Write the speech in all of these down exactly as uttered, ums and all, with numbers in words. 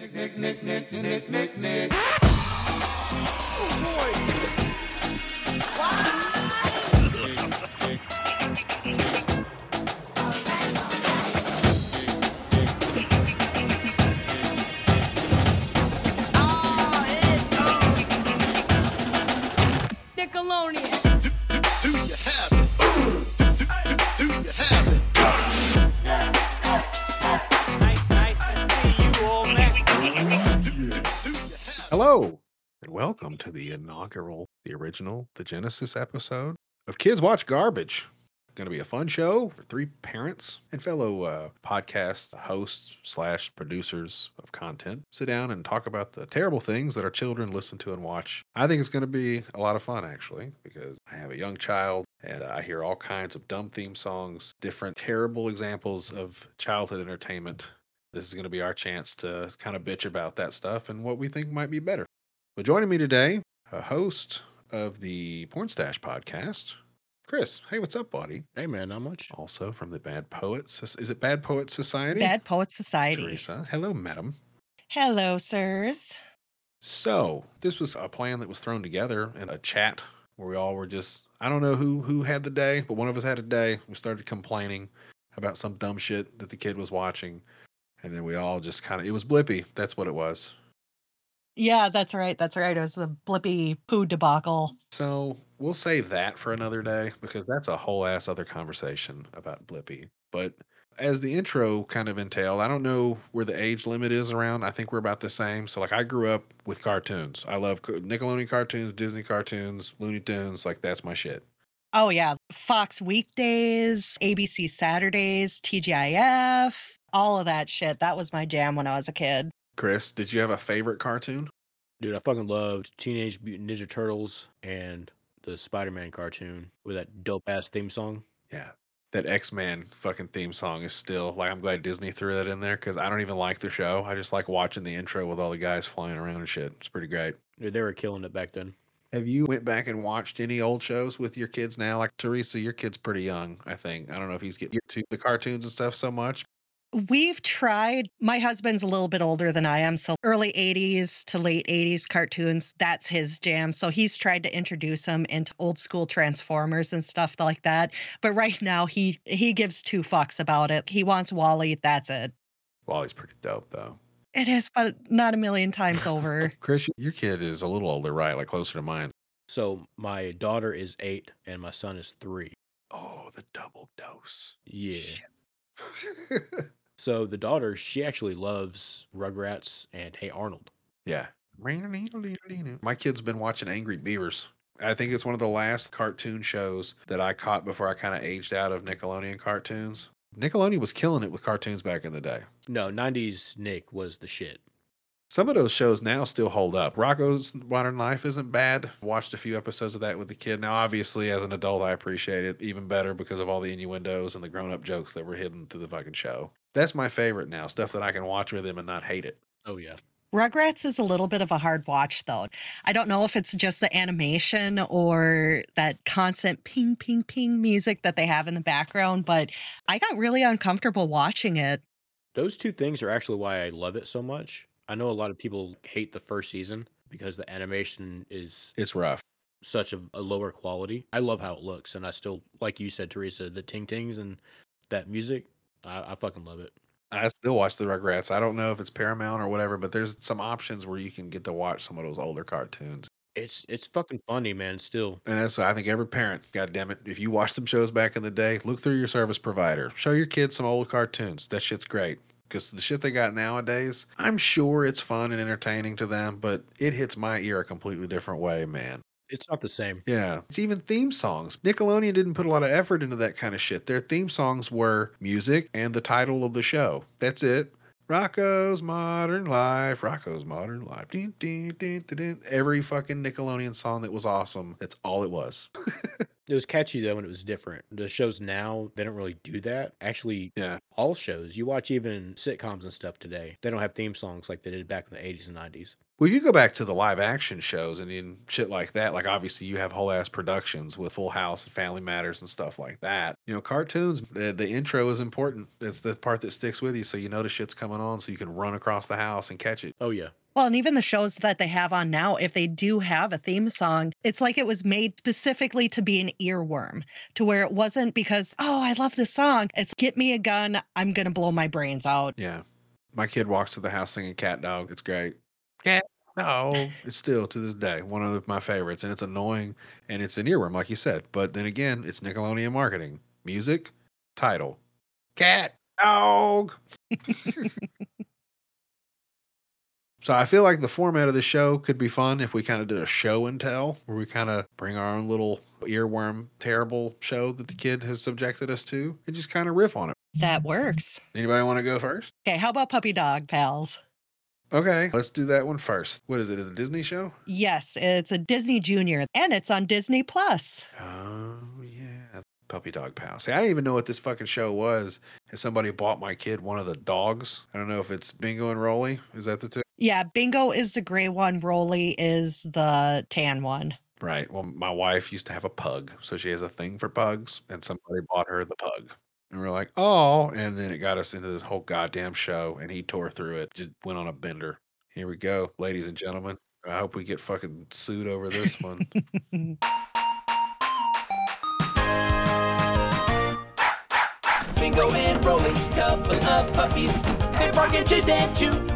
Nick, Nick, Nick, Nick, Nick, Nick, Nick. Oh boy! Nick, Nick. Oh, it's on! Nickelodeon. Do, do, do you have it? Ooh. Do, do, do, do you have it? Hello, and welcome to the inaugural, the original, the Genesis episode of Kids Watch Garbage. It's going to be a fun show for three parents and fellow uh, podcast hosts slash producers of content. Sit down and talk about the terrible things that our children listen to and watch. I think it's going to be a lot of fun, actually, because I have a young child and I hear all kinds of dumb theme songs, different terrible examples of childhood entertainment. This is going to be our chance to kind of bitch about that stuff and what we think might be better. But joining me today, a host of the Porn Stash podcast, Chris. Hey, what's up, buddy? Hey, man, not much. Also from the Bad Poets. Is it Bad Poets Society? Bad Poets Society. Teresa. Hello, madam. Hello, sirs. So this was a plan that was thrown together in a chat where we all were just, I don't know who, who had the day, but one of us had a day. We started complaining about some dumb shit that the kid was watching. And then we all just kind of, it was Blippi. That's what it was. Yeah, that's right. That's right. It was the Blippi poo debacle. So we'll save that for another day because that's a whole ass other conversation about Blippi. But as the intro kind of entailed, I don't know where the age limit is around. I think we're about the same. So like I grew up with cartoons. I love Nickelodeon cartoons, Disney cartoons, Looney Tunes. Like that's my shit. Oh yeah. Fox weekdays, A B C Saturdays, T G I F. All of that shit. That was my jam when I was a kid. Chris, did you have a favorite cartoon? Dude, I fucking loved Teenage Mutant Ninja Turtles and the Spider-Man cartoon with that dope-ass theme song. Yeah. That X-Men fucking theme song is still, like, I'm glad Disney threw that in there because I don't even like the show. I just like watching the intro with all the guys flying around and shit. It's pretty great. Dude, they were killing it back then. Have you went back and watched any old shows with your kids now? Like, Teresa, your kid's pretty young, I think. I don't know if he's getting to the cartoons and stuff so much. We've tried. My husband's a little bit older than I am, so early eighties to late eighties cartoons, that's his jam. So he's tried to introduce him into old school Transformers and stuff like that. But right now, he, he gives two fucks about it. He wants Wall-E, that's it. Wall-E's pretty dope, though. It is, but not a million times over. Chris, your kid is a little older, right? Like closer to mine. So my daughter is eight and my son is three. Oh, the double dose. Yeah. Shit. So the daughter, she actually loves Rugrats and Hey Arnold. Yeah. My kid's been watching Angry Beavers. I think it's one of the last cartoon shows that I caught before I kind of aged out of Nickelodeon cartoons. Nickelodeon was killing it with cartoons back in the day. No, nineties Nick was the shit. Some of those shows now still hold up. Rocko's Modern Life isn't bad. Watched a few episodes of that with the kid. Now, obviously, as an adult, I appreciate it even better because of all the innuendos and the grown-up jokes that were hidden through the fucking show. That's my favorite now, stuff that I can watch with him and not hate it. Oh, yeah. Rugrats is a little bit of a hard watch, though. I don't know if it's just the animation or that constant ping, ping, ping music that they have in the background, but I got really uncomfortable watching it. Those two things are actually why I love it so much. I know a lot of people hate the first season because the animation is... It's rough. Such a, a lower quality. I love how it looks, and I still, like you said, Teresa, the ting-tings and that music... I, I fucking love it. I still watch the Rugrats. I don't know if it's Paramount or whatever, but there's some options where you can get to watch some of those older cartoons. It's it's fucking funny, man, still. And that's, I think every parent, goddammit, if you watch some shows back in the day, look through your service provider. Show your kids some old cartoons. That shit's great. Because the shit they got nowadays, I'm sure it's fun and entertaining to them, but it hits my ear a completely different way, man. It's not the same. Yeah. It's even theme songs. Nickelodeon didn't put a lot of effort into that kind of shit. Their theme songs were music and the title of the show. That's it. Rocko's Modern Life. Rocko's Modern Life. Ding, ding, ding, ding, ding. Every fucking Nickelodeon song that was awesome. That's all it was. It was catchy though, and it was different. The shows now, they don't really do that. Actually, yeah. All shows, you watch even sitcoms and stuff today, they don't have theme songs like they did back in the eighties and nineties. Well, you go back to the live action shows and in shit like that. Like, obviously, you have whole ass productions with Full House and Family Matters and stuff like that. You know, cartoons, the, the intro is important. It's the part that sticks with you. So you know the shit's coming on so you can run across the house and catch it. Oh, yeah. Well, and even the shows that they have on now, if they do have a theme song, it's like it was made specifically to be an earworm, to where it wasn't because, oh, I love this song. It's get me a gun. I'm going to blow my brains out. Yeah. My kid walks to the house singing Cat Dog. It's great. Cat Dog. It's still to this day one of my favorites. And it's annoying and it's an earworm, like you said. But then again, it's Nickelodeon marketing. Music, title, Cat Dog. So I feel like the format of the show could be fun if we kind of did a show and tell, where we kind of bring our own little earworm, terrible show that the kid has subjected us to and just kind of riff on it. That works. Anybody want to go first? Okay, how about Puppy Dog Pals? Okay, let's do that one first. What is it? Is it a Disney show? Yes, it's a Disney Junior, and it's on Disney Plus. Oh, yeah. Puppy Dog Pals. See, I didn't even know what this fucking show was. And somebody bought my kid one of the dogs. I don't know if it's Bingo and Rolly. Is that the two? Yeah, Bingo is the gray one. Rolly is the tan one. Right. Well, my wife used to have a pug, so she has a thing for pugs, and somebody bought her the pug. And we're like, oh, and then it got us into this whole goddamn show, and he tore through it, just went on a bender. Here we go, ladies and gentlemen. I hope we get fucking sued over this one. Bingo and Rolly, couple of puppies. They bark at Jason and Jude.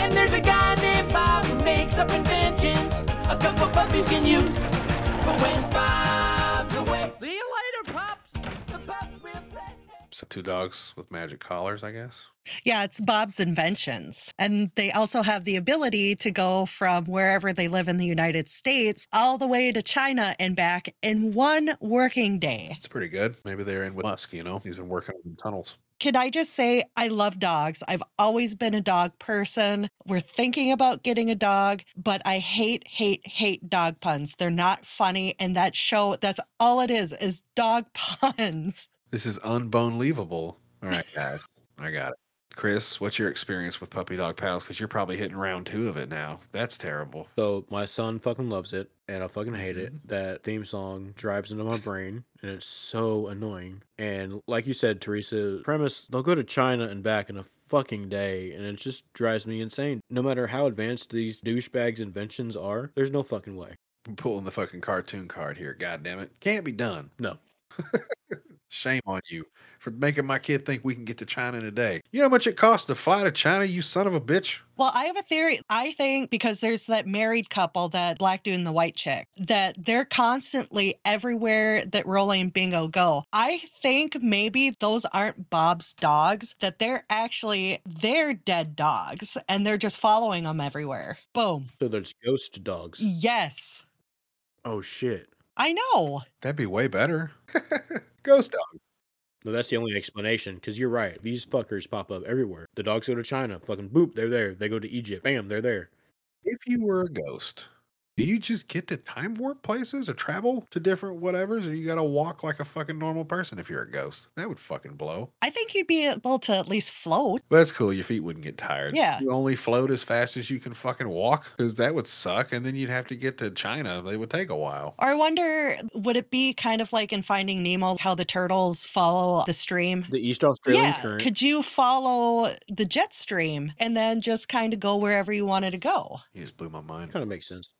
And there's a guy named Bob who makes up inventions a couple puppies can use. But when Bob's away, see you later, Pops. The pups will play. So two dogs with magic collars, I guess. Yeah, it's Bob's Inventions. And they also have the ability to go from wherever they live in the United States all the way to China and back in one working day. It's pretty good. Maybe they're in with Musk, you know? He's been working on tunnels. Can I just say I love dogs? I've always been a dog person. We're thinking about getting a dog, but I hate, hate, hate dog puns. They're not funny. And that show, that's all it is, is dog puns. This is unbone-leavable. All right, guys. I got it. Chris, what's your experience with Puppy Dog Pals? Because you're probably hitting round two of it now. That's terrible. So my son fucking loves it, and I fucking hate it. That theme song drives into my brain, and it's so annoying. And like you said, Teresa, premise, they'll go to China and back in a fucking day, and it just drives me insane. No matter how advanced these douchebags' inventions are, there's no fucking way. I'm pulling the fucking cartoon card here, goddammit. Can't be done. No. Shame on you for making my kid think we can get to China in a day. You know how much it costs to fly to China, you son of a bitch? Well, I have a theory. I think because there's that married couple, that black dude and the white chick, that they're constantly everywhere that Rolly and Bingo go. I think maybe those aren't Bob's dogs, that they're actually their dead dogs, and they're just following them everywhere. Boom. So there's ghost dogs. Yes. Oh, shit. I know. That'd be way better. Ghost dogs. No, that's the only explanation, because you're right. These fuckers pop up everywhere. The dogs go to China. Fucking boop, they're there. They go to Egypt. Bam, they're there. If you were a ghost, do you just get to time warp places or travel to different whatevers, or you got to walk like a fucking normal person if you're a ghost? That would fucking blow. I think you'd be able to at least float. Well, that's cool. Your feet wouldn't get tired. Yeah. You only float as fast as you can fucking walk, because that would suck, and then you'd have to get to China. It would take a while. Or I wonder, would it be kind of like in Finding Nemo, how the turtles follow the stream? The East Australian yeah. current. Could you follow the jet stream and then just kind of go wherever you wanted to go? You just blew my mind. Kind of makes sense.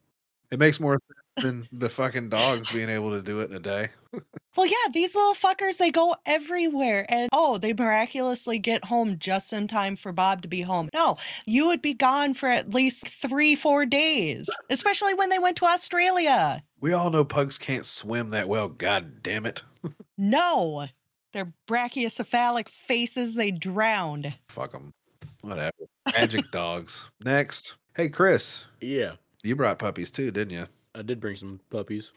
It makes more sense than the fucking dogs being able to do it in a day. Well, yeah, these little fuckers, they go everywhere. And, oh, they miraculously get home just in time for Bob to be home. No, you would be gone for at least three, four days, especially when they went to Australia. We all know pugs can't swim that well. God damn it. No, their brachiocephalic faces, they drowned. Fuck them. Whatever. Magic dogs. Next. Hey, Chris. Yeah. You brought puppies too, didn't you? I did bring some puppies.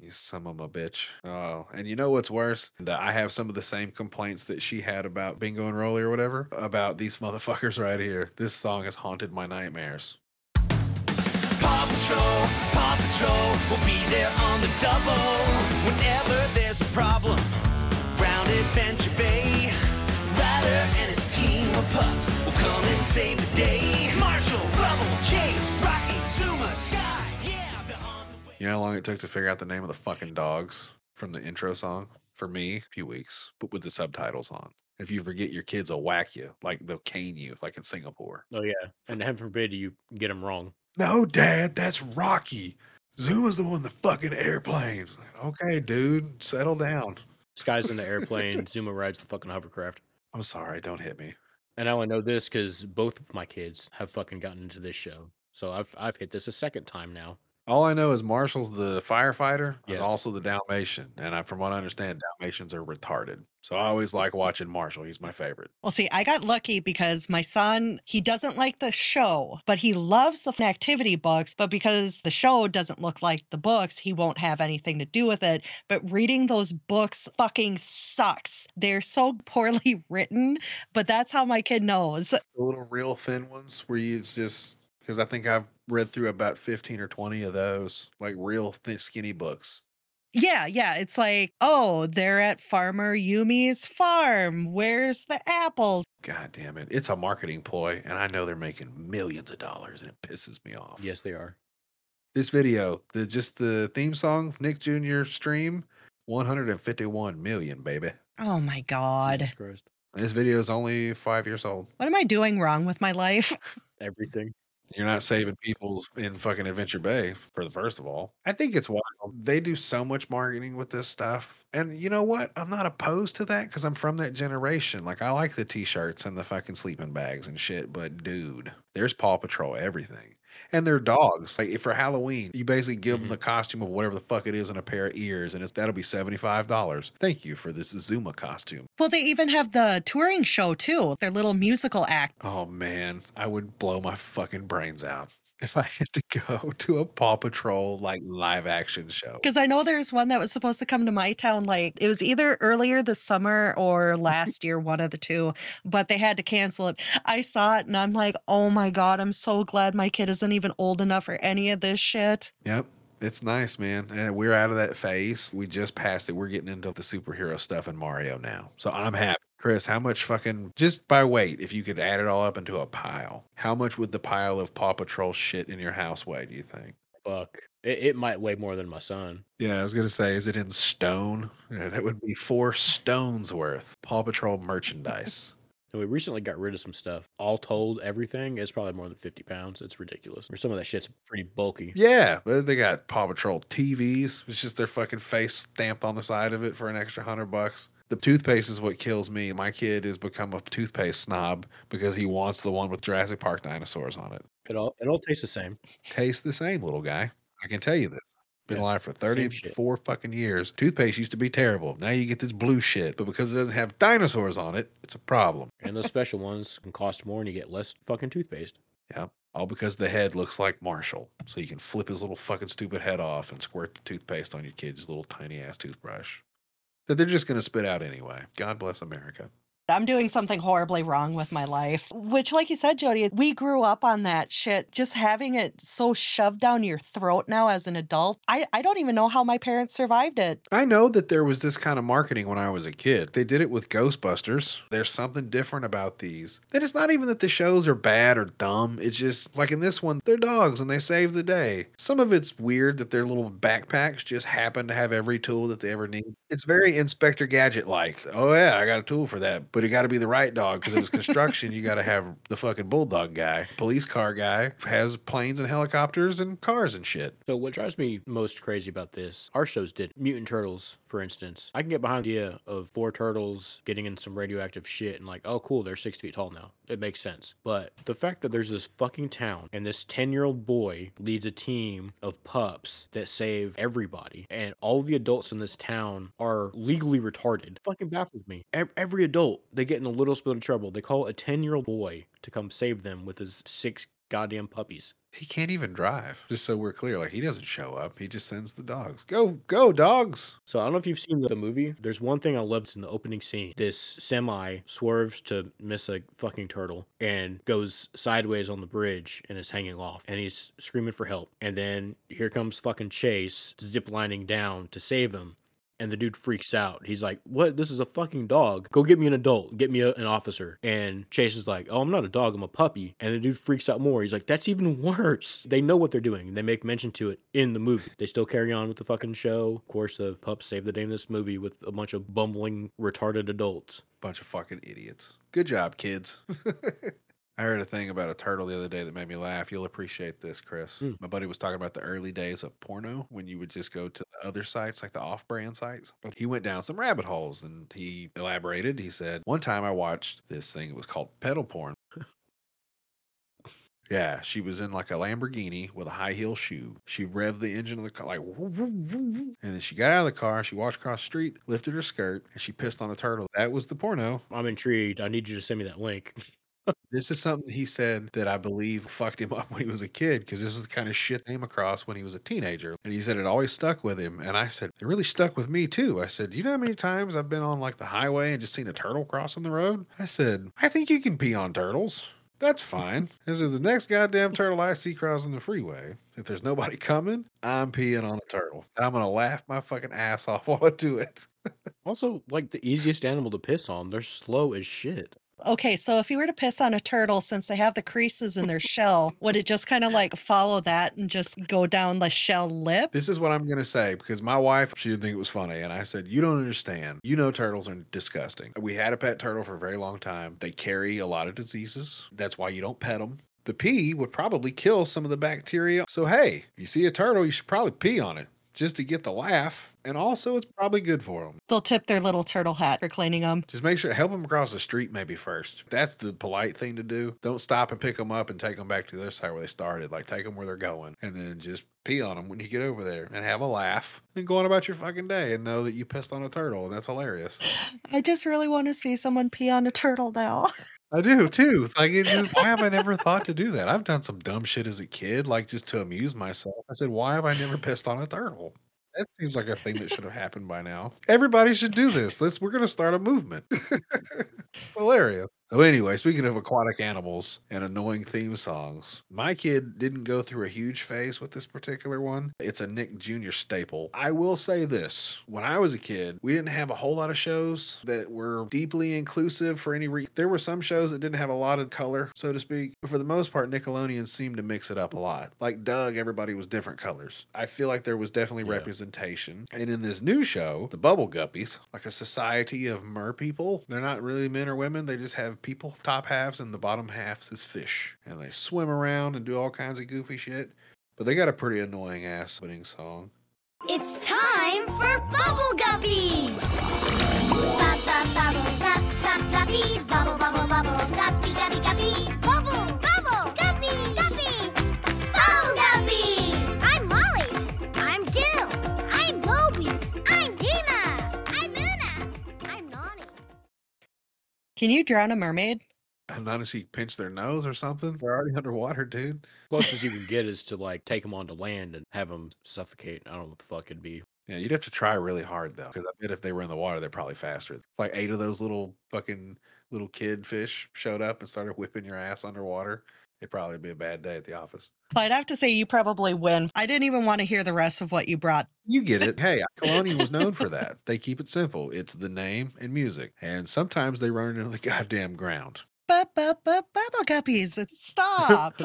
You son of a bitch. Oh, and you know what's worse? I have some of the same complaints that she had about Bingo and Rolly or whatever about these motherfuckers right here. This song has haunted my nightmares. Paw Patrol, Paw Patrol will be there on the double. Whenever there's a problem, round Adventure Bay, Ryder and his team of pups will come and save the day. Marshall, Bubble, Chase, Rocky, Zuma, Sky, yeah, they're on the way. You know how long it took to figure out the name of the fucking dogs from the intro song? For me, a few weeks, but with the subtitles on. If you forget, your kids will whack you, like they'll cane you, like in Singapore. Oh, yeah. And heaven forbid you get them wrong. No, Dad, that's Rocky. Zuma's the one in the fucking airplane. Okay, dude, settle down. Sky's in the airplane. Zuma rides the fucking hovercraft. I'm sorry, don't hit me. And I only know this because both of my kids have fucking gotten into this show. So I've I've hit this a second time now. All I know is Marshall's the firefighter and yes. also the Dalmatian. And I, from what I understand, Dalmatians are retarded. So I always like watching Marshall. He's my favorite. Well, see, I got lucky because my son, he doesn't like the show, but he loves the activity books. But because the show doesn't look like the books, he won't have anything to do with it. But reading those books fucking sucks. They're so poorly written, but that's how my kid knows. The little real thin ones where you just... Because I think I've read through about fifteen or twenty of those, like real thin, skinny books. Yeah, yeah. It's like, oh, they're at Farmer Yumi's farm. Where's the apples? God damn it. It's a marketing ploy, and I know they're making millions of dollars, and it pisses me off. Yes, they are. This video, the just the theme song, Nick Junior stream, one hundred fifty-one million, baby. Oh, my God. Jesus Christ. This video is only five years old. What am I doing wrong with my life? Everything. You're not saving people in fucking Adventure Bay, for the first of all. I think it's wild. They do so much marketing with this stuff. And you know what? I'm not opposed to that because I'm from that generation. Like, I like the t-shirts and the fucking sleeping bags and shit. But, dude, there's Paw Patrol everything. And they're dogs. Like, for Halloween, you basically give mm-hmm. them the costume of whatever the fuck it is and a pair of ears, and it's, that'll be seventy-five dollars. Thank you for this Zuma costume. Well, they even have the touring show, too. Their little musical act. Oh, man. I would blow my fucking brains out if I had to go to a Paw Patrol, like, live-action show. Because I know there's one that was supposed to come to my town, like, it was either earlier this summer or last year, one of the two, but they had to cancel it. I saw it, and I'm like, oh, my God, I'm so glad my kid is even old enough for any of this shit. Yep. It's nice, man. And we're out of that phase. We just passed it. We're getting into the superhero stuff and Mario now. So I'm happy. Chris, how much fucking, just by weight, if you could add it all up into a pile, how much would the pile of Paw Patrol shit in your house weigh, do you think? Fuck. It, it might weigh more than my son. Yeah, I was going to say, is it in stone? Yeah, that would be four stones worth. Paw Patrol merchandise. We recently got rid of some stuff. All told, everything is probably more than fifty pounds. It's ridiculous. Or some of that shit's pretty bulky. Yeah. They got Paw Patrol T Vs. It's just their fucking face stamped on the side of it for an extra hundred bucks. The toothpaste is what kills me. My kid has become a toothpaste snob because he wants the one with Jurassic Park dinosaurs on it. It all it all tastes the same. Tastes the same, little guy. I can tell you this. Been yeah, alive for thirty-four fucking years. Toothpaste used to be terrible. Now you get this blue shit, but because it doesn't have dinosaurs on it, it's a problem. And those special ones can cost more and you get less fucking toothpaste. Yeah. All because the head looks like Marshall. So you can flip his little fucking stupid head off and squirt the toothpaste on your kid's little tiny ass toothbrush that they're just going to spit out anyway. God bless America. I'm doing something horribly wrong with my life, which, like you said, Jody, we grew up on that shit. Just having it so shoved down your throat now as an adult. I, I don't even know how my parents survived it. I know that there was this kind of marketing when I was a kid. They did it with Ghostbusters. There's something different about these. And it's not even that the shows are bad or dumb. It's just like in this one, they're dogs and they save the day. Some of it's weird that their little backpacks just happen to have every tool that they ever need. It's very Inspector Gadget-like. Oh, yeah, I got a tool for that. But it got to be the right dog because it was construction. You got to have the fucking bulldog guy, police car guy, has planes and helicopters and cars and shit. So what drives me most crazy about this, our shows did. Mutant Turtles, for instance. I can get behind the idea of four turtles getting in some radioactive shit and like, oh, cool, they're six feet tall now. It makes sense. But the fact that there's this fucking town and this ten-year-old boy leads a team of pups that save everybody and all the adults in this town are legally retarded fucking baffles me. Every adult, they get in a little bit of trouble. They call a ten-year-old boy to come save them with his six goddamn puppies. He can't even drive, just so we're clear. Like, he doesn't show up. He just sends the dogs. Go, go, dogs. So I don't know if you've seen the movie. There's one thing I loved in the opening scene. This semi swerves to miss a fucking turtle and goes sideways on the bridge and is hanging off. And he's screaming for help. And then here comes fucking Chase ziplining down to save them. And the dude freaks out. He's like, what? This is a fucking dog. Go get me an adult. Get me a, an officer. And Chase is like, oh, I'm not a dog. I'm a puppy. And the dude freaks out more. He's like, that's even worse. They know what they're doing. They make mention to it in the movie. They still carry on with the fucking show. Of course, the pups save the day in this movie with a bunch of bumbling, retarded adults. Bunch of fucking idiots. Good job, kids. I heard a thing about a turtle the other day that made me laugh. You'll appreciate this, Chris. Mm. My buddy was talking about the early days of porno when you would just go to the other sites, like the off-brand sites. He went down some rabbit holes and he elaborated. He said, one time I watched this thing. It was called pedal porn. Yeah, she was in like a Lamborghini with a high heel shoe. She revved the engine of the car, like, woo, woo, woo. And then she got out of the car, she walked across the street, lifted her skirt, and she pissed on a turtle. That was the porno. I'm intrigued. I need you to send me that link. This is something he said that I believe fucked him up when he was a kid, because this was the kind of shit I came across when he was a teenager. And he said it always stuck with him. And I said, it really stuck with me too. I said, you know how many times I've been on like the highway and just seen a turtle crossing the road? I said, I think you can pee on turtles. That's fine. I said, the next goddamn turtle I see crossing the freeway, if there's nobody coming, I'm peeing on a turtle. I'm going to laugh my fucking ass off while I do it. Also, like the easiest animal to piss on, they're slow as shit. Okay, so if you were to piss on a turtle, since they have the creases in their shell, would it just kind of like follow that and just go down the shell lip? This is what I'm going to say, because my wife, she didn't think it was funny. And I said, you don't understand. You know, turtles are disgusting. We had a pet turtle for a very long time. They carry a lot of diseases. That's why you don't pet them. The pee would probably kill some of the bacteria. So, hey, if you see a turtle, you should probably pee on it just to get the laugh. And also, it's probably good for them. They'll tip their little turtle hat for cleaning them. Just make sure, help them across the street maybe first. That's the polite thing to do. Don't stop and pick them up and take them back to the other side where they started. Like, take them where they're going. And then just pee on them when you get over there. And have a laugh. And go on about your fucking day. And know that you pissed on a turtle. And that's hilarious. I just really want to see someone pee on a turtle now. I do, too. Like, it just, why have I never thought to do that? I've done some dumb shit as a kid, like, just to amuse myself. I said, why have I never pissed on a turtle? That seems like a thing that should have happened by now. Everybody should do this. Let's, we're going to start a movement. Hilarious. So anyway, speaking of aquatic animals and annoying theme songs, my kid didn't go through a huge phase with this particular one. It's a Nick Junior staple. I will say this. When I was a kid, we didn't have a whole lot of shows that were deeply inclusive for any reason. There were some shows that didn't have a lot of color, so to speak. But for the most part, Nickelodeon seemed to mix it up a lot. Like Doug, everybody was different colors. I feel like there was definitely yeah. representation. And in this new show, the Bubble Guppies, like a society of mer people, they're not really men or women. They just have people, top halves, and the bottom halves is fish, and they swim around and do all kinds of goofy shit. But they got a pretty annoying ass opening song. It's time for Bubble Guppies. Bub, bub, bubble, gup, gup, guppies. Bubble, bubble, bubble, guppy, guppy, guppy. Bubble, bubble, guppy, guppy. Bubble Guppies. I'm Molly. I'm Gil. I'm Moby. I'm Dina. I'm Una. I'm Nani. Can you drown a mermaid? Not as he pinched their nose or something. They're already underwater, dude. Closest you can get is to, like, take them onto land and have them suffocate. I don't know what the fuck it'd be. Yeah, you'd have to try really hard, though, because I bet if they were in the water, they're probably faster. Like, eight of those little fucking little kid fish showed up and started whipping your ass underwater. It'd probably be a bad day at the office. But I'd have to say you probably win. I didn't even want to hear the rest of what you brought. You get it. Hey, Nickelodeon was known for that. They keep it simple. It's the name and music. And sometimes they run into the goddamn ground. Bubble Guppies. Stop.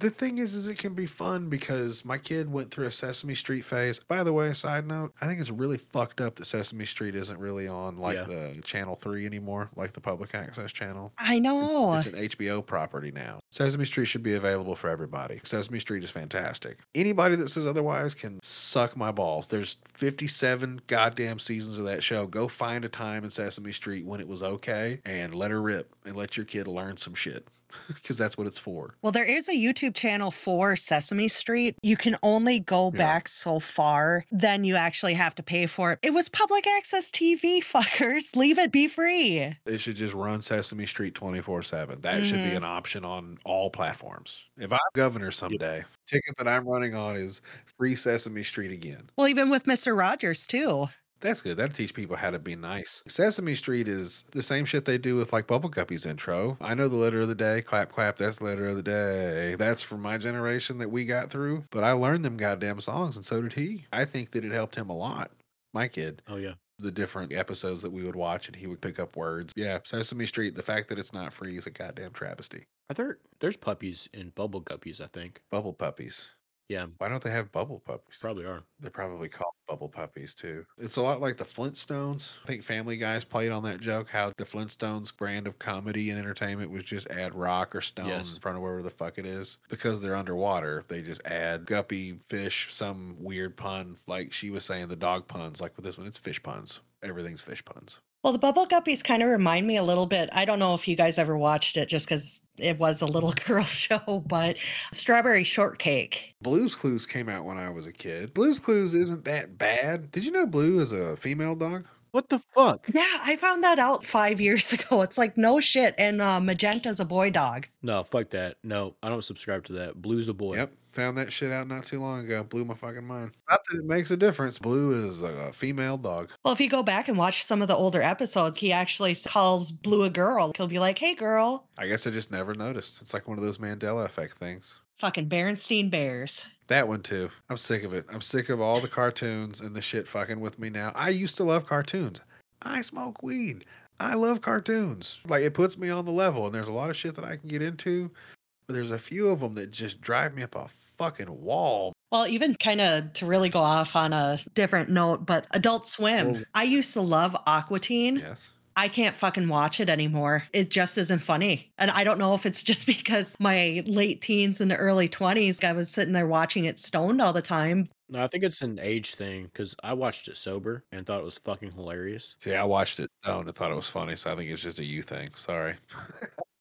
The thing is, is it can be fun because my kid went through a Sesame Street phase. By the way, side note, I think it's really fucked up that Sesame Street isn't really on like yeah. the Channel three anymore, like the public access channel. I know. It's an H B O property now. Sesame Street should be available for everybody. Sesame Street is fantastic. Anybody that says otherwise can suck my balls. There's fifty-seven goddamn seasons of that show. Go find a time in Sesame Street when it was okay and let her rip and let your kid learn some shit. because that's what it's for. Well, there is a YouTube channel for Sesame Street. You can only go yeah. back so far. Then you actually have to pay for it. It was public access T V, fuckers. Leave it be free. They should just run Sesame Street twenty-four seven. That mm-hmm. should be an option on all platforms. If I'm governor someday, ticket that I'm running on is free Sesame Street again. Well, even with Mister Rogers, too. That's good. That'll teach people how to be nice. Sesame Street is the same shit they do with like Bubble Guppies intro. I know the letter of the day. Clap, clap. That's the letter of the day. That's from my generation that we got through. But I learned them goddamn songs and so did he. I think that it helped him a lot. My kid. Oh, yeah. The different episodes that we would watch and he would pick up words. Yeah. Sesame Street. The fact that it's not free is a goddamn travesty. Are there, there's puppies in Bubble Guppies, I think. Bubble puppies. Yeah. Why don't they have bubble puppies? Probably are. They're probably called bubble puppies, too. It's a lot like the Flintstones. I think Family Guy's played on that joke, how the Flintstones brand of comedy and entertainment was just add rock or stone yes. in front of wherever the fuck it is. Because they're underwater, they just add guppy, fish, some weird pun. Like she was saying, the dog puns. Like with this one, it's fish puns. Everything's fish puns. Well, the Bubble Guppies kind of remind me a little bit. I don't know if you guys ever watched it just because it was a little girl show, but Strawberry Shortcake. Blue's Clues came out when I was a kid. Blue's Clues isn't that bad. Did you know Blue is a female dog? What the fuck? Yeah, I found that out five years ago. It's like, no shit. And uh, Magenta's a boy dog. No, fuck that. No, I don't subscribe to that. Blue's a boy. Yep. Found that shit out not too long ago. Blew my fucking mind. Not that it makes a difference. Blue is a female dog. Well, if you go back and watch some of the older episodes, he actually calls Blue a girl. He'll be like, hey, girl. I guess I just never noticed. It's like one of those Mandela effect things. Fucking Berenstain Bears. That one, too. I'm sick of it. I'm sick of all the cartoons and the shit fucking with me now. I used to love cartoons. I smoke weed. I love cartoons. Like, it puts me on the level, and there's a lot of shit that I can get into, but there's a few of them that just drive me up off fucking wall. Well, even kind of to really go off on a different note, but Adult Swim. Well, I used to love Aqua Teen. Yes. I can't fucking watch it anymore. It just isn't funny. And I don't know if it's just because my late teens and the early twenties, I was sitting there watching it stoned all the time. No, I think it's an age thing because I watched it sober and thought it was fucking hilarious. See, I watched it stoned and thought it was funny. So I think it's just a you thing. Sorry.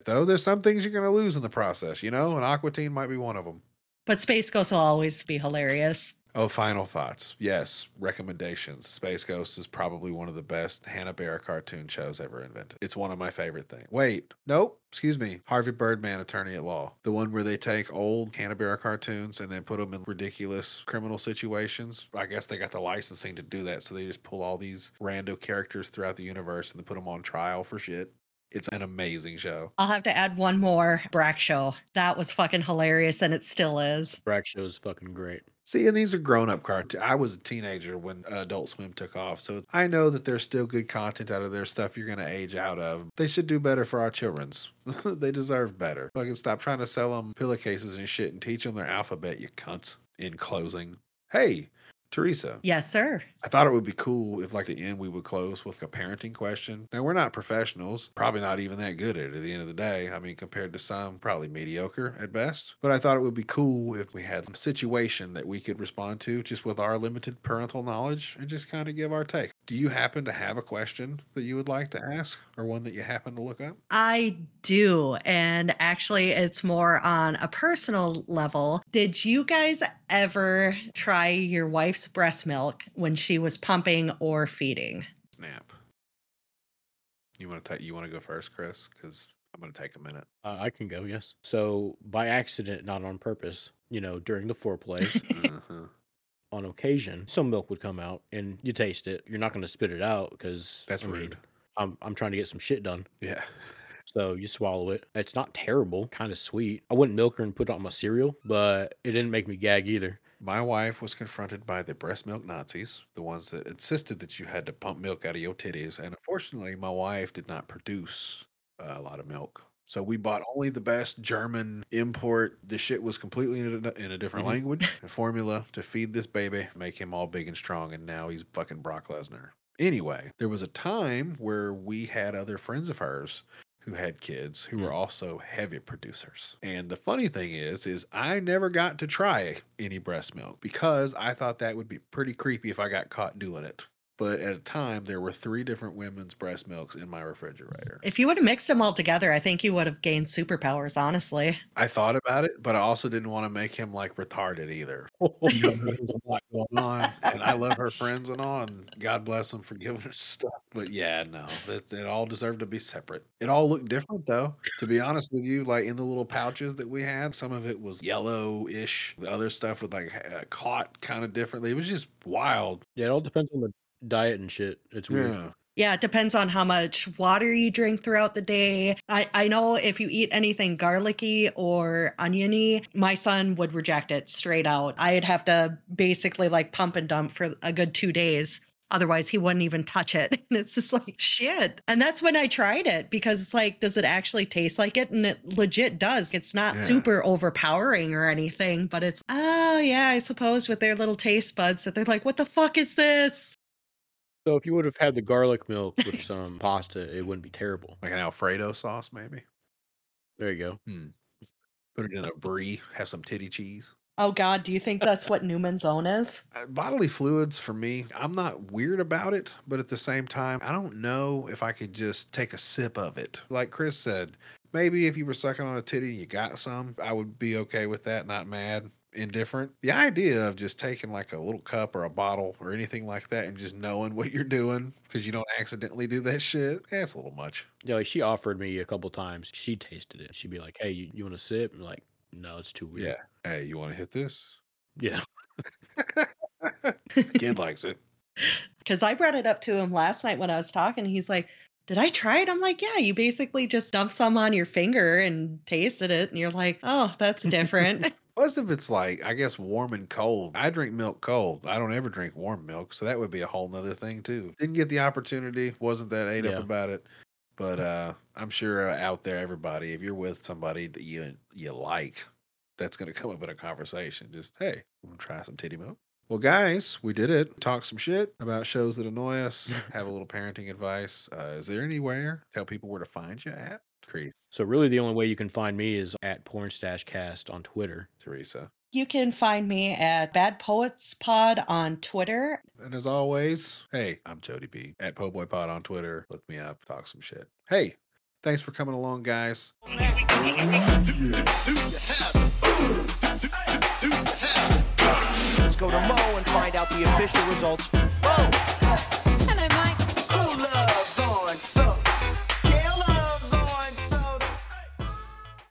Though there's some things you're going to lose in the process, you know, and Aqua Teen might be one of them. But Space Ghost will always be hilarious. Oh, final thoughts. Yes, recommendations. Space Ghost is probably one of the best Hanna-Barbera cartoon shows ever invented. It's one of my favorite things. Wait, nope, excuse me. Harvey Birdman, Attorney at Law. The one where they take old Hanna-Barbera cartoons and then put them in ridiculous criminal situations. I guess they got the licensing to do that, so they just pull all these rando characters throughout the universe and then put them on trial for shit. It's an amazing show. I'll have to add one more. Brak Show. That was fucking hilarious, and it still is. Brak Show is fucking great. See, and these are grown-up cartoons. I was a teenager when Adult Swim took off, so I know that there's still good content out of their stuff you're going to age out of. They should do better for our children's. They deserve better. Fucking stop trying to sell them pillowcases and shit and teach them their alphabet, you cunts. In closing, hey, Teresa. Yes, sir. I thought it would be cool if, like, at the end we would close with a parenting question. Now, we're not professionals, probably not even that good at it at the end of the day. I mean, compared to some, probably mediocre at best. But I thought it would be cool if we had a situation that we could respond to just with our limited parental knowledge and just kind of give our take. Do you happen to have a question that you would like to ask or one that you happen to look up? I do. And actually, it's more on a personal level. Did you guys ever try your wife's breast milk when she was pumping or feeding? Snap. You want to you want to go first, Chris? Because I'm going to take a minute. Uh, I can go, yes. So by accident, not on purpose, you know, during the foreplay, uh-huh. on occasion, some milk would come out and you taste it. You're not going to spit it out because that's I rude. Mean, I'm I'm trying to get some shit done. Yeah. So you swallow it. It's not terrible. Kind of sweet. I wouldn't milk her and put it on my cereal, but it didn't make me gag either. My wife was confronted by the breast milk Nazis, the ones that insisted that you had to pump milk out of your titties. And unfortunately, my wife did not produce a lot of milk. So we bought only the best German import. The shit was completely in a, in a different mm-hmm. language, a formula to feed this baby, make him all big and strong. And now he's fucking Brock Lesnar. Anyway, there was a time where we had other friends of hers who had kids who were also heavy producers. And the funny thing is, is I never got to try any breast milk because I thought that would be pretty creepy if I got caught doing it. But at a time, there were three different women's breast milks in my refrigerator. If you would have mixed them all together, I think you would have gained superpowers, honestly. I thought about it, but I also didn't want to make him, like, retarded either. There's a lot going on, and I love her friends and all, and God bless them for giving her stuff. But, yeah, no, it, it all deserved to be separate. It all looked different, though, to be honest with you, like, in the little pouches that we had. Some of it was yellow-ish. The other stuff was, like, caught kind of differently. It was just wild. Yeah, it all depends on the diet and shit. It's weird. Yeah. Yeah, it depends on how much water you drink throughout the day. I, I know if you eat anything garlicky or oniony, my son would reject it straight out. I'd have to basically like pump and dump for a good two days. Otherwise, he wouldn't even touch it. And it's just like, shit. And that's when I tried it because it's like, does it actually taste like it? And it legit does. It's not yeah. super overpowering or anything, but it's, oh yeah, I suppose with their little taste buds that they're like, what the fuck is this? So if you would have had the garlic milk with some pasta, it wouldn't be terrible. Like an Alfredo sauce, maybe? There you go. Hmm. Put it in a brie, have some titty cheese. Oh, God, do you think that's what Newman's Own is? Uh, bodily fluids, for me, I'm not weird about it, but at the same time, I don't know if I could just take a sip of it. Like Chris said, maybe if you were sucking on a titty and you got some, I would be okay with that, not mad. Indifferent. The idea of just taking like a little cup or a bottle or anything like that and just knowing what you're doing because you don't accidentally do that shit, that's a little much. Yeah, like she offered me a couple times. She tasted it. She'd be like, hey, you, you want to sip? And like, no, it's too weird. Yeah. Hey, you want to hit this? Yeah. Kid likes it. Because I brought it up to him last night when I was talking. He's like, did I try it? I'm like, yeah, you basically just dump some on your finger and tasted it. And you're like, oh, that's different. Plus, if it's like, I guess, warm and cold. I drink milk cold. I don't ever drink warm milk. So that would be a whole nother thing, too. Didn't get the opportunity. Wasn't that ate yeah. up about it. But uh, I'm sure out there, everybody, if you're with somebody that you you like, that's going to come up in a conversation. Just, hey, I'm going to try some titty milk. Well, guys, we did it. Talk some shit about shows that annoy us. Have a little parenting advice. Uh, is there anywhere? Tell people where to find you at. Chris. So really the only way you can find me is at Porn Stash Cast on Twitter. Teresa. You can find me at Bad Poets Pod on Twitter. And as always, hey, I'm Jody B at Po Boy Pod on Twitter. Look me up, talk some shit. Hey, thanks for coming along, guys. Let's go to Mo and find out the official results.